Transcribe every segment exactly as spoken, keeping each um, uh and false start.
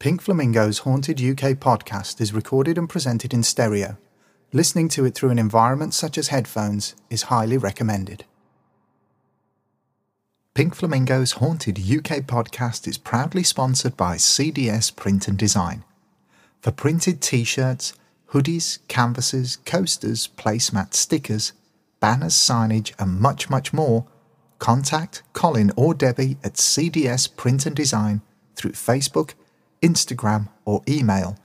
Pink Flamingo's Haunted U K podcast is recorded and presented in stereo. Listening to it through an environment such as headphones is highly recommended. Pink Flamingo's Haunted U K podcast is proudly sponsored by C D S Print and Design. For printed t-shirts, hoodies, canvases, coasters, placemats, stickers, banners, signage and much, much more, contact Colin or Debbie at C D S Print and Design through Facebook, Instagram or email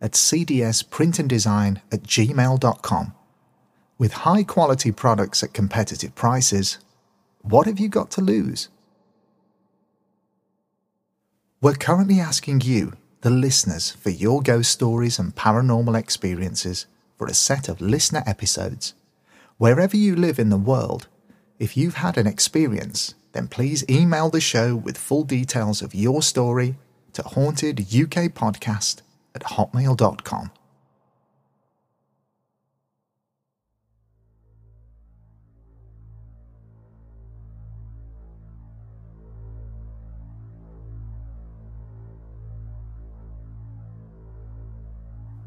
at c d s print and design at gmail dot com. With high-quality products at competitive prices, what have you got to lose? We're currently asking you, the listeners, for your ghost stories and paranormal experiences for a set of listener episodes. Wherever you live in the world, if you've had an experience, then please email the show with full details of your story to haunted u k podcast at hotmail dot com.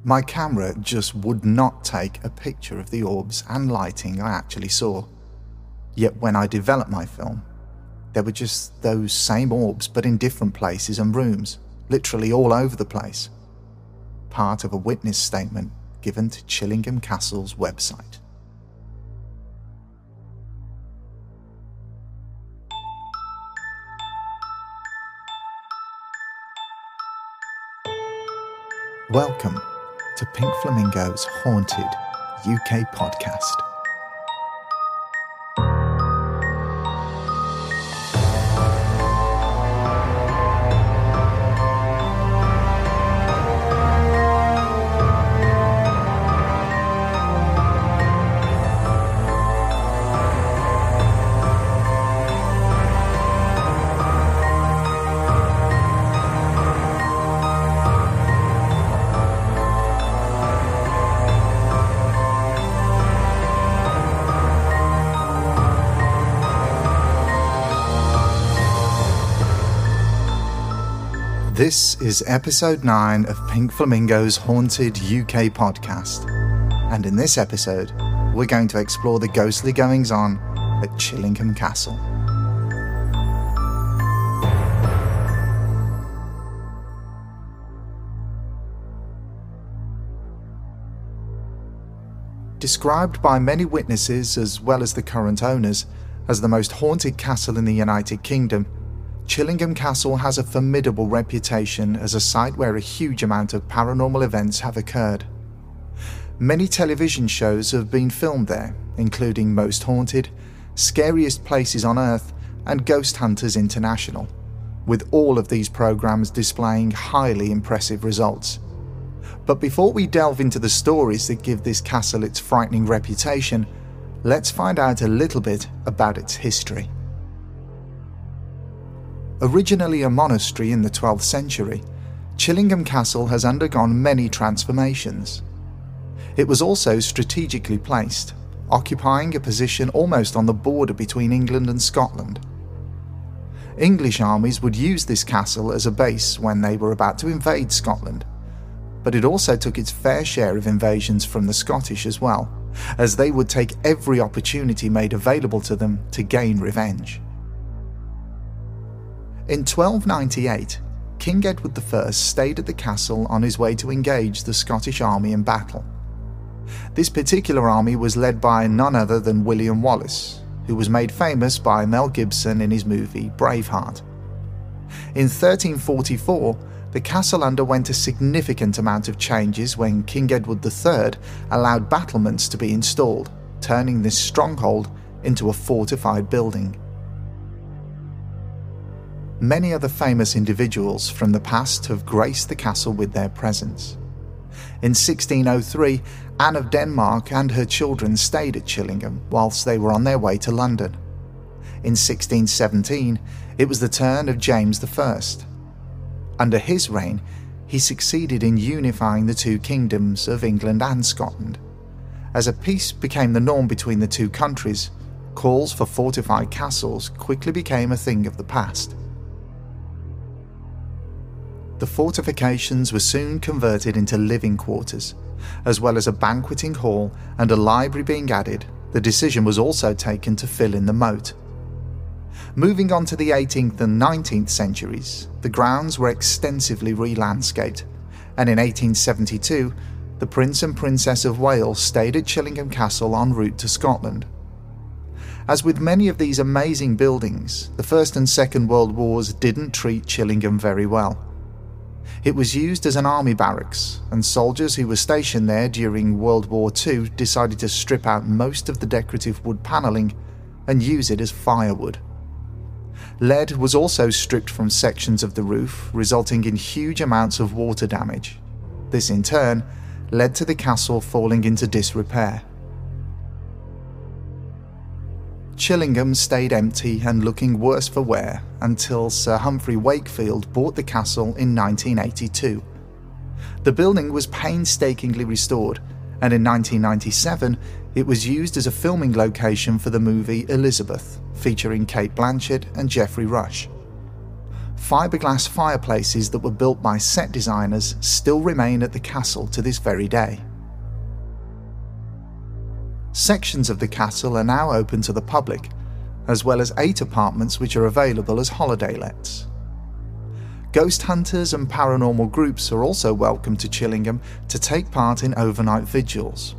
My camera just would not take a picture of the orbs and lighting I actually saw. Yet when I developed my film, there were just those same orbs but in different places and rooms, literally all over the place. Part of a witness statement given to Chillingham Castle's website. Welcome to Pink Flamingo's Haunted U K podcast. This is episode nine of Pink Flamingo's Haunted U K podcast, and in this episode, we're going to explore the ghostly goings-on at Chillingham Castle. Described by many witnesses, as well as the current owners, as the most haunted castle in the United Kingdom, Chillingham Castle has a formidable reputation as a site where a huge amount of paranormal events have occurred. Many television shows have been filmed there, including Most Haunted, Scariest Places on Earth, and Ghost Hunters International, with all of these programs displaying highly impressive results. But before we delve into the stories that give this castle its frightening reputation, let's find out a little bit about its history. Originally a monastery in the twelfth century, Chillingham Castle has undergone many transformations. It was also strategically placed, occupying a position almost on the border between England and Scotland. English armies would use this castle as a base when they were about to invade Scotland, but it also took its fair share of invasions from the Scottish as well, as they would take every opportunity made available to them to gain revenge. In twelve ninety-eight, King Edward the First stayed at the castle on his way to engage the Scottish army in battle. This particular army was led by none other than William Wallace, who was made famous by Mel Gibson in his movie Braveheart. In thirteen forty-four, the castle underwent a significant amount of changes when King Edward the Third allowed battlements to be installed, turning this stronghold into a fortified building. Many other famous individuals from the past have graced the castle with their presence. In sixteen oh three, Anne of Denmark and her children stayed at Chillingham whilst they were on their way to London. In sixteen seventeen, it was the turn of James the First. Under his reign, he succeeded in unifying the two kingdoms of England and Scotland. As a peace became the norm between the two countries, calls for fortified castles quickly became a thing of the past. The fortifications were soon converted into living quarters, as well as a banqueting hall and a library being added. The decision was also taken to fill in the moat. Moving on to the eighteenth and nineteenth centuries, the grounds were extensively re-landscaped, and in eighteen seventy-two, the Prince and Princess of Wales stayed at Chillingham Castle en route to Scotland. As with many of these amazing buildings, the First and Second World Wars didn't treat Chillingham very well. It was used as an army barracks, and soldiers who were stationed there during World War Two decided to strip out most of the decorative wood panelling and use it as firewood. Lead was also stripped from sections of the roof, resulting in huge amounts of water damage. This in turn led to the castle falling into disrepair. Chillingham stayed empty and looking worse for wear until Sir Humphrey Wakefield bought the castle in nineteen eighty-two. The building was painstakingly restored, and in nineteen ninety-seven it was used as a filming location for the movie Elizabeth, featuring Kate Blanchett and Geoffrey Rush. Fiberglass fireplaces that were built by set designers still remain at the castle to this very day. Sections of the castle are now open to the public, as well as eight apartments which are available as holiday lets. Ghost hunters and paranormal groups are also welcome to Chillingham to take part in overnight vigils.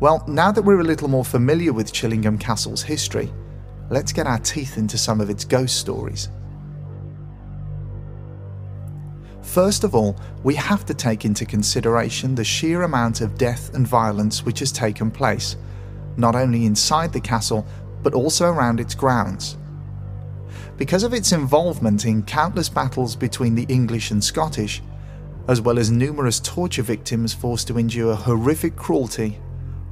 Well, now that we're a little more familiar with Chillingham Castle's history, let's get our teeth into some of its ghost stories. First of all, we have to take into consideration the sheer amount of death and violence which has taken place, not only inside the castle, but also around its grounds. Because of its involvement in countless battles between the English and Scottish, as well as numerous torture victims forced to endure horrific cruelty,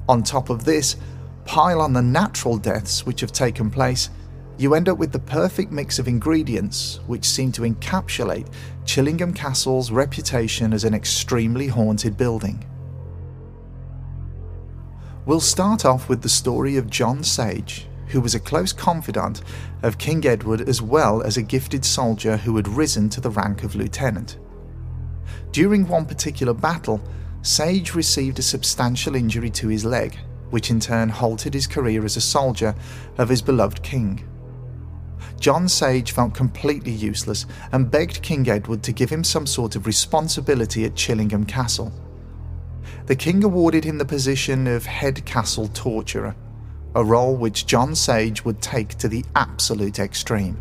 on top of this, pile on the natural deaths which have taken place, you end up with the perfect mix of ingredients which seem to encapsulate Chillingham Castle's reputation as an extremely haunted building. We'll start off with the story of John Sage, who was a close confidant of King Edward as well as a gifted soldier who had risen to the rank of lieutenant. During one particular battle, Sage received a substantial injury to his leg, which in turn halted his career as a soldier of his beloved king. John Sage felt completely useless and begged King Edward to give him some sort of responsibility at Chillingham Castle. The king awarded him the position of head castle torturer, a role which John Sage would take to the absolute extreme.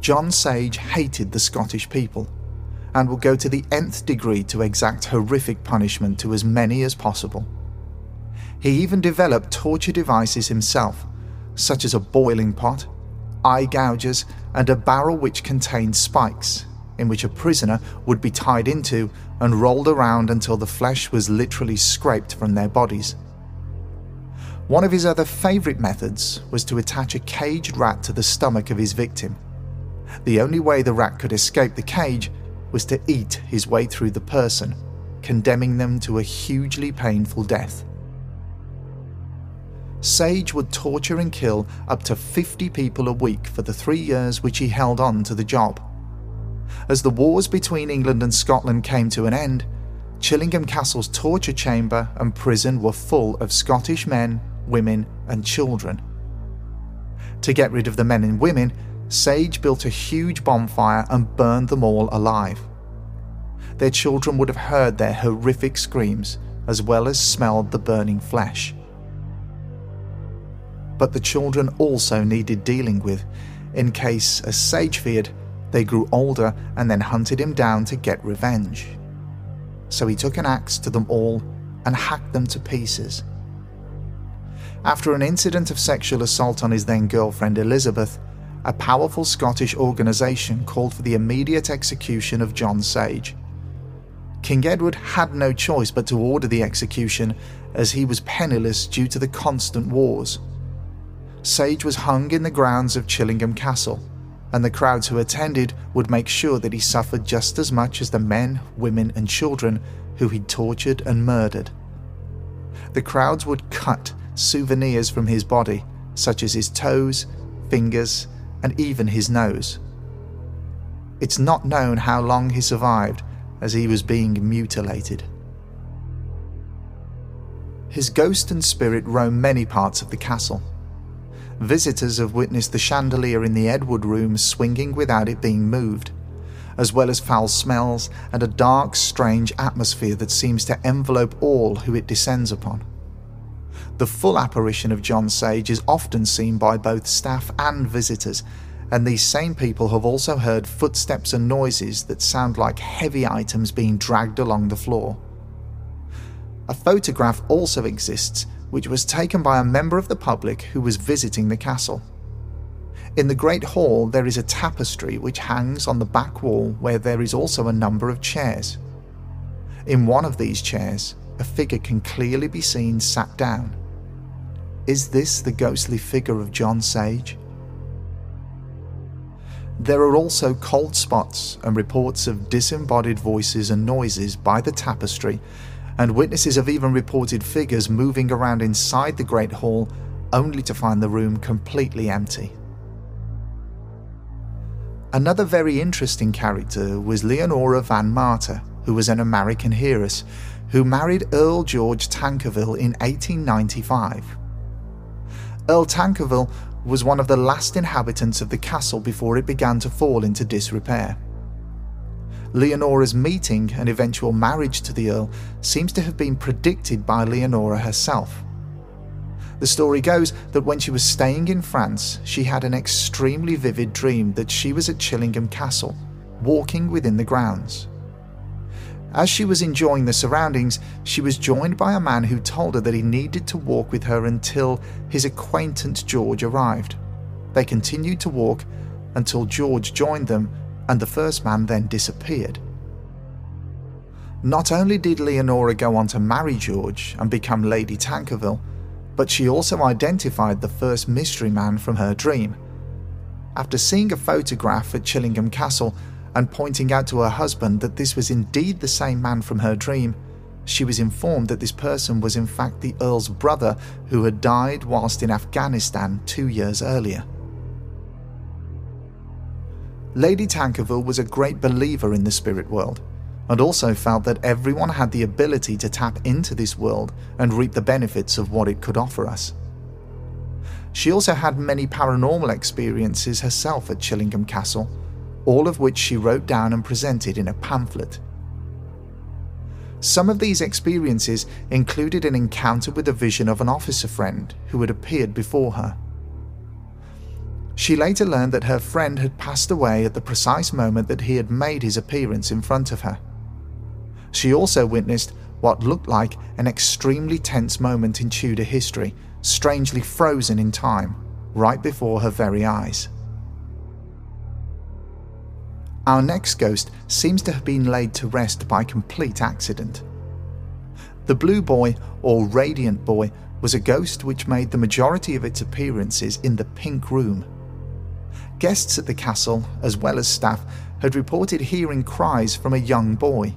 John Sage hated the Scottish people and will go to the nth degree to exact horrific punishment to as many as possible. He even developed torture devices himself, such as a boiling pot, eye gougers, and a barrel which contained spikes, in which a prisoner would be tied into and rolled around until the flesh was literally scraped from their bodies. One of his other favourite methods was to attach a caged rat to the stomach of his victim. The only way the rat could escape the cage was to eat his way through the person, condemning them to a hugely painful death. Sage would torture and kill up to fifty people a week for the three years which he held on to the job. As the wars between England and Scotland came to an end, Chillingham Castle's torture chamber and prison were full of Scottish men, women, and children. To get rid of the men and women, Sage built a huge bonfire and burned them all alive. Their children would have heard their horrific screams, as well as smelled the burning flesh. But the children also needed dealing with, in case, as Sage feared, they grew older and then hunted him down to get revenge. So he took an axe to them all and hacked them to pieces. After an incident of sexual assault on his then-girlfriend Elizabeth, a powerful Scottish organisation called for the immediate execution of John Sage. King Edward had no choice but to order the execution, as he was penniless due to the constant wars. Sage was hung in the grounds of Chillingham Castle, and the crowds who attended would make sure that he suffered just as much as the men, women and children who he'd tortured and murdered. The crowds would cut souvenirs from his body, such as his toes, fingers, and even his nose. It's not known how long he survived, as he was being mutilated. His ghost and spirit roam many parts of the castle. Visitors have witnessed the chandelier in the Edward room swinging without it being moved, as well as foul smells and a dark, strange atmosphere that seems to envelope all who it descends upon. The full apparition of John Sage is often seen by both staff and visitors, and these same people have also heard footsteps and noises that sound like heavy items being dragged along the floor. A photograph also exists, which was taken by a member of the public who was visiting the castle. In the Great Hall there is a tapestry which hangs on the back wall where there is also a number of chairs. In one of these chairs, a figure can clearly be seen sat down. Is this the ghostly figure of John Sage? There are also cold spots and reports of disembodied voices and noises by the tapestry, and witnesses have even reported figures moving around inside the Great Hall, only to find the room completely empty. Another very interesting character was Leonora Van Marter, who was an American heiress, who married Earl George Tankerville in eighteen ninety-five. Earl Tankerville was one of the last inhabitants of the castle before it began to fall into disrepair. Leonora's meeting and eventual marriage to the Earl seems to have been predicted by Leonora herself. The story goes that when she was staying in France, she had an extremely vivid dream that she was at Chillingham Castle, walking within the grounds. As she was enjoying the surroundings, she was joined by a man who told her that he needed to walk with her until his acquaintance George arrived. They continued to walk until George joined them, and the first man then disappeared. Not only did Leonora go on to marry George and become Lady Tankerville, but she also identified the first mystery man from her dream. After seeing a photograph at Chillingham Castle, and pointing out to her husband that this was indeed the same man from her dream, she was informed that this person was in fact the Earl's brother who had died whilst in Afghanistan two years earlier. Lady Tankerville was a great believer in the spirit world, and also felt that everyone had the ability to tap into this world and reap the benefits of what it could offer us. She also had many paranormal experiences herself at Chillingham Castle, all of which she wrote down and presented in a pamphlet. Some of these experiences included an encounter with a vision of an officer friend who had appeared before her. She later learned that her friend had passed away at the precise moment that he had made his appearance in front of her. She also witnessed what looked like an extremely tense moment in Tudor history, strangely frozen in time, right before her very eyes. Our next ghost seems to have been laid to rest by complete accident. The Blue Boy, or Radiant Boy, was a ghost which made the majority of its appearances in the Pink Room. Guests at the castle, as well as staff, had reported hearing cries from a young boy.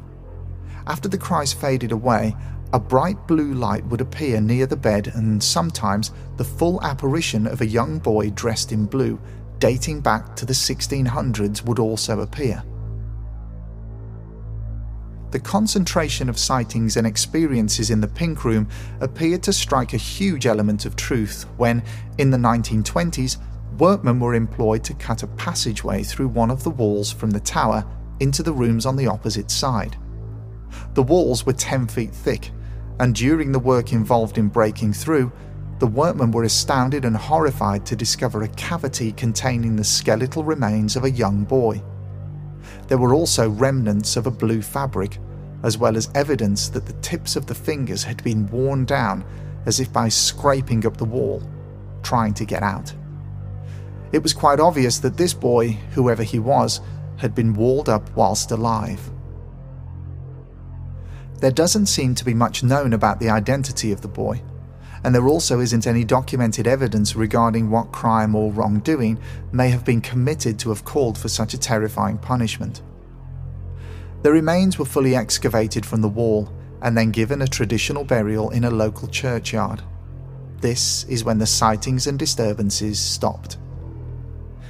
After the cries faded away, a bright blue light would appear near the bed, and sometimes the full apparition of a young boy dressed in blue, dating back to the sixteen hundreds, would also appear. The concentration of sightings and experiences in the Pink Room appeared to strike a huge element of truth when, in the nineteen twenties, workmen were employed to cut a passageway through one of the walls from the tower into the rooms on the opposite side. The walls were ten feet thick, and during the work involved in breaking through, the workmen were astounded and horrified to discover a cavity containing the skeletal remains of a young boy. There were also remnants of a blue fabric, as well as evidence that the tips of the fingers had been worn down as if by scraping up the wall, trying to get out. It was quite obvious that this boy, whoever he was, had been walled up whilst alive. There doesn't seem to be much known about the identity of the boy, and there also isn't any documented evidence regarding what crime or wrongdoing may have been committed to have called for such a terrifying punishment. The remains were fully excavated from the wall and then given a traditional burial in a local churchyard. This is when the sightings and disturbances stopped.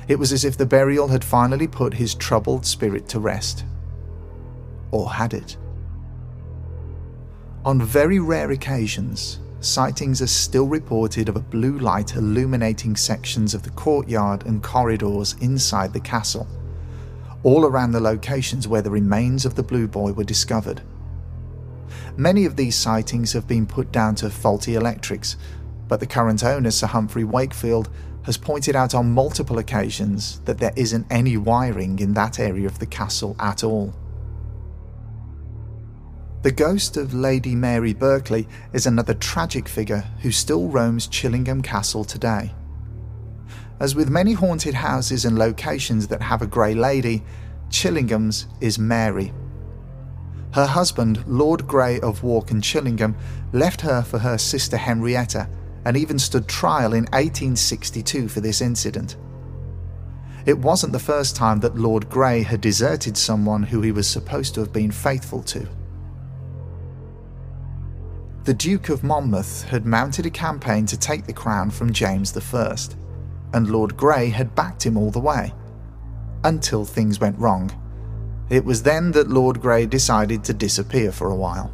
It was as if the burial had finally put his troubled spirit to rest. Or had it? On very rare occasions, sightings are still reported of a blue light illuminating sections of the courtyard and corridors inside the castle, all around the locations where the remains of the Blue Boy were discovered. Many of these sightings have been put down to faulty electrics, but the current owner, Sir Humphrey Wakefield, has pointed out on multiple occasions that there isn't any wiring in that area of the castle at all. The ghost of Lady Mary Berkeley is another tragic figure who still roams Chillingham Castle today. As with many haunted houses and locations that have a grey lady, Chillingham's is Mary. Her husband, Lord Grey of Walken Chillingham, left her for her sister Henrietta and even stood trial in eighteen sixty-two for this incident. It wasn't the first time that Lord Grey had deserted someone who he was supposed to have been faithful to. The Duke of Monmouth had mounted a campaign to take the crown from James the First, and Lord Grey had backed him all the way, until things went wrong. It was then that Lord Grey decided to disappear for a while.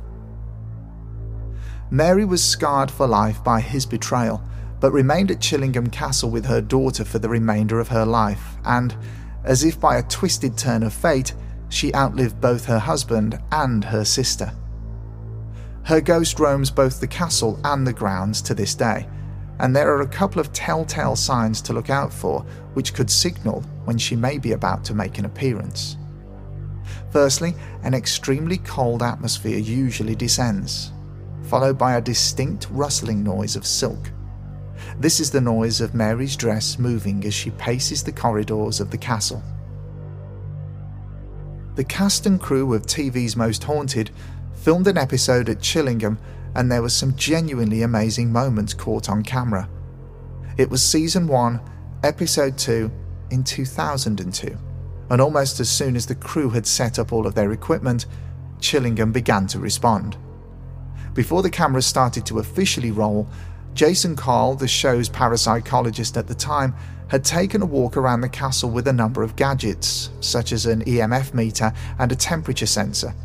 Mary was scarred for life by his betrayal, but remained at Chillingham Castle with her daughter for the remainder of her life, and, as if by a twisted turn of fate, she outlived both her husband and her sister. Her ghost roams both the castle and the grounds to this day, and there are a couple of telltale signs to look out for which could signal when she may be about to make an appearance. Firstly, an extremely cold atmosphere usually descends, followed by a distinct rustling noise of silk. This is the noise of Mary's dress moving as she paces the corridors of the castle. The cast and crew of T V's Most Haunted filmed an episode at Chillingham, and there were some genuinely amazing moments caught on camera. It was Season one, Episode two in two thousand two, and almost as soon as the crew had set up all of their equipment, Chillingham began to respond. Before the cameras started to officially roll, Jason Carl, the show's parapsychologist at the time, had taken a walk around the castle with a number of gadgets, such as an E M F meter and a temperature sensor.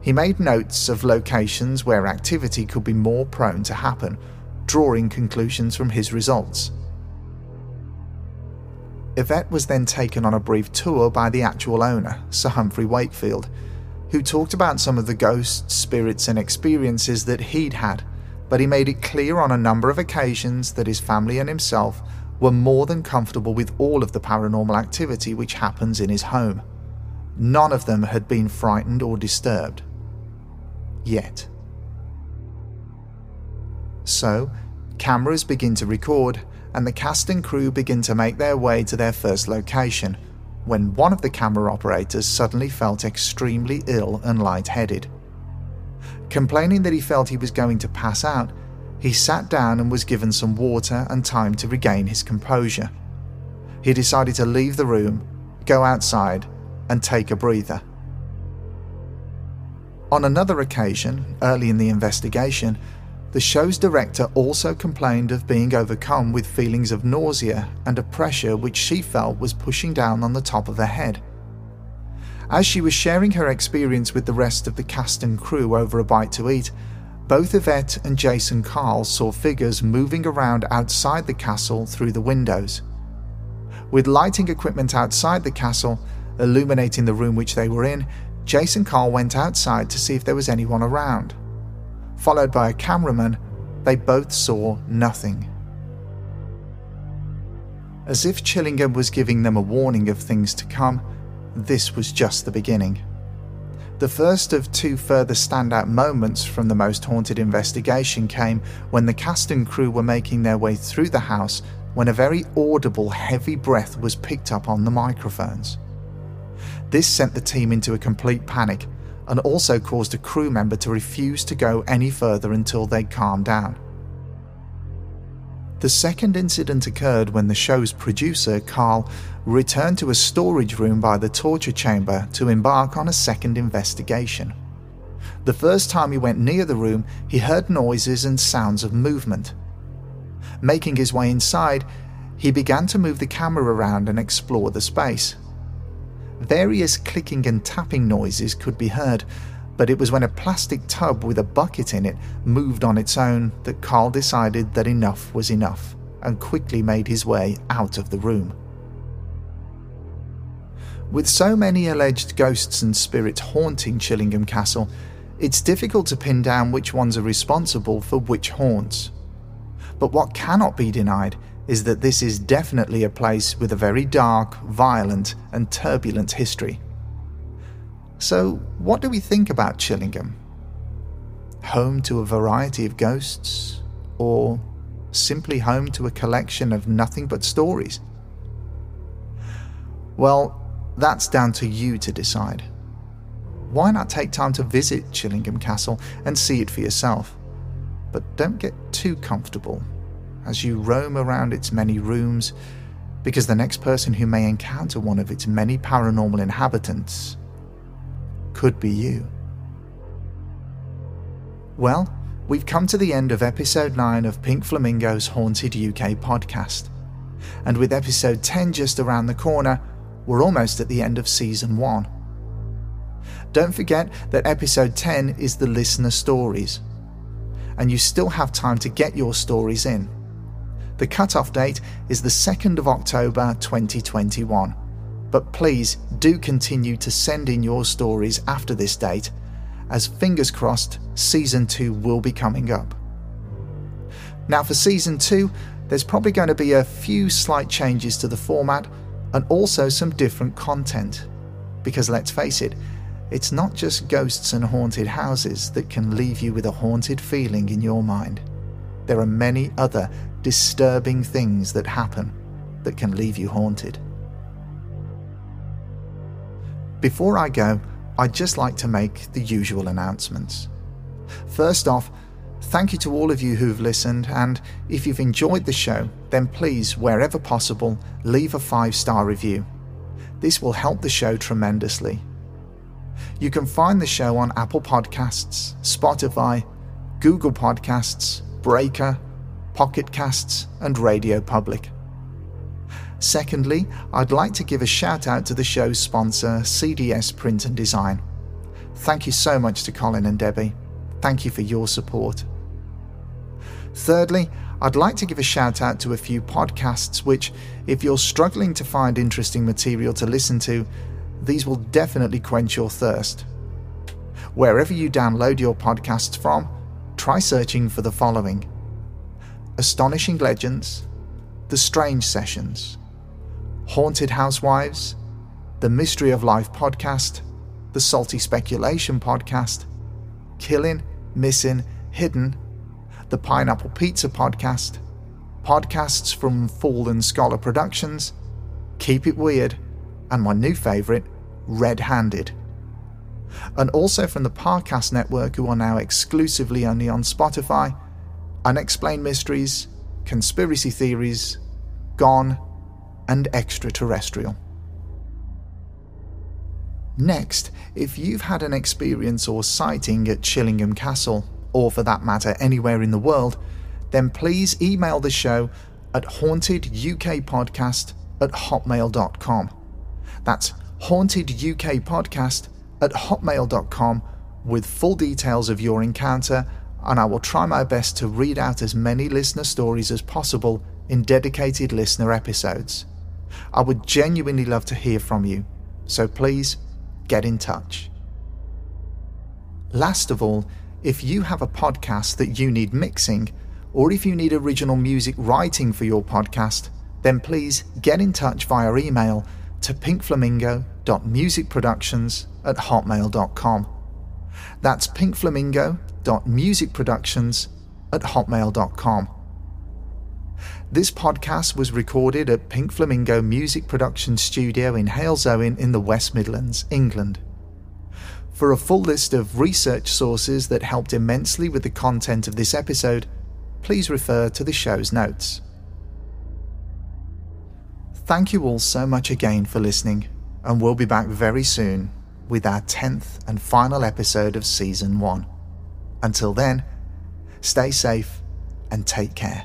He made notes of locations where activity could be more prone to happen, drawing conclusions from his results. Yvette was then taken on a brief tour by the actual owner, Sir Humphrey Wakefield, who talked about some of the ghosts, spirits and experiences that he'd had, but he made it clear on a number of occasions that his family and himself were more than comfortable with all of the paranormal activity which happens in his home. None of them had been frightened or disturbed. Yet. So, cameras begin to record, and the cast and crew begin to make their way to their first location, when one of the camera operators suddenly felt extremely ill and lightheaded. Complaining that he felt he was going to pass out, he sat down and was given some water and time to regain his composure. He decided to leave the room, go outside, and take a breather. On another occasion, early in the investigation, the show's director also complained of being overcome with feelings of nausea and a pressure which she felt was pushing down on the top of her head. As she was sharing her experience with the rest of the cast and crew over a bite to eat, both Yvette and Jason Carl saw figures moving around outside the castle through the windows. With lighting equipment outside the castle, illuminating the room which they were in, Jason Carl went outside to see if there was anyone around. Followed by a cameraman, they both saw nothing. As if Chillingham was giving them a warning of things to come, this was just the beginning. The first of two further standout moments from the Most Haunted investigation came when the cast and crew were making their way through the house when a very audible, heavy breath was picked up on the microphones. This sent the team into a complete panic and also caused a crew member to refuse to go any further until they calmed down. The second incident occurred when the show's producer, Carl, returned to a storage room by the torture chamber to embark on a second investigation. The first time he went near the room, he heard noises and sounds of movement. Making his way inside, he began to move the camera around and explore the space. Various clicking and tapping noises could be heard, but it was when a plastic tub with a bucket in it moved on its own that Carl decided that enough was enough and quickly made his way out of the room. With so many alleged ghosts and spirits haunting Chillingham Castle, it's difficult to pin down which ones are responsible for which haunts. But what cannot be denied is that this is definitely a place with a very dark, violent and turbulent history. So, what do we think about Chillingham? Home to a variety of ghosts, or simply home to a collection of nothing but stories? Well, that's down to you to decide. Why not take time to visit Chillingham Castle and see it for yourself? But don't get too comfortable as you roam around its many rooms, because the next person who may encounter one of its many paranormal inhabitants could be you. Well, we've come to the end of episode nine of Pink Flamingo's Haunted U K podcast. And with episode ten just around the corner, we're almost at the end of season one. Don't forget that episode ten is the listener stories, and you still have time to get your stories in. The cut-off date is the second of October twenty twenty-one, but please do continue to send in your stories after this date, as fingers crossed, Season two will be coming up. Now for Season two, there's probably going to be a few slight changes to the format and also some different content, because let's face it, it's not just ghosts and haunted houses that can leave you with a haunted feeling in your mind. There are many other disturbing things that happen that can leave you haunted. Before I go, I'd just like to make the usual announcements. First off, thank you to all of you who've listened, and if you've enjoyed the show, then please, wherever possible, leave a five-star review. This will help the show tremendously. You can find the show on Apple Podcasts, Spotify, Google Podcasts, Breaker, Pocket Casts, and Radio Public. Secondly, I'd like to give a shout out to the show's sponsor, C D S Print and Design. Thank you so much to Colin and Debbie. Thank you for your support. Thirdly, I'd like to give a shout out to a few podcasts which, if you're struggling to find interesting material to listen to, these will definitely quench your thirst. Wherever you download your podcasts from, try searching for the following: Astonishing Legends, The Strange Sessions, Haunted Housewives, The Mystery of Life podcast, The Salty Speculation podcast, Killing, Missing, Hidden, The Pineapple Pizza podcast, podcasts from Fallen Scholar Productions, Keep It Weird, and my new favourite, Red Handed. And also from the Parcast Network, who are now exclusively only on Spotify, Unexplained Mysteries, Conspiracy Theories, Gone, and Extraterrestrial. Next, if you've had an experience or sighting at Chillingham Castle, or for that matter anywhere in the world, then please email the show at haunted u k podcast at hotmail dot com. That's haunted u k podcast at hotmail dot com, with full details of your encounter, and I will try my best to read out as many listener stories as possible in dedicated listener episodes. I would genuinely love to hear from you, so please get in touch. Last of all, if you have a podcast that you need mixing, or if you need original music writing for your podcast, then please get in touch via email to pink flamingo dot music productions at hotmail dot com. That's pink flamingo dot music productions at hotmail dot com. This podcast was recorded at Pink Flamingo Music Production Studio in Halesowen in the West Midlands, England. For a full list of research sources that helped immensely with the content of this episode, please refer to the show's notes. Thank you all so much again for listening, and we'll be back very soon with our tenth and final episode of Season one. Until then, stay safe and take care.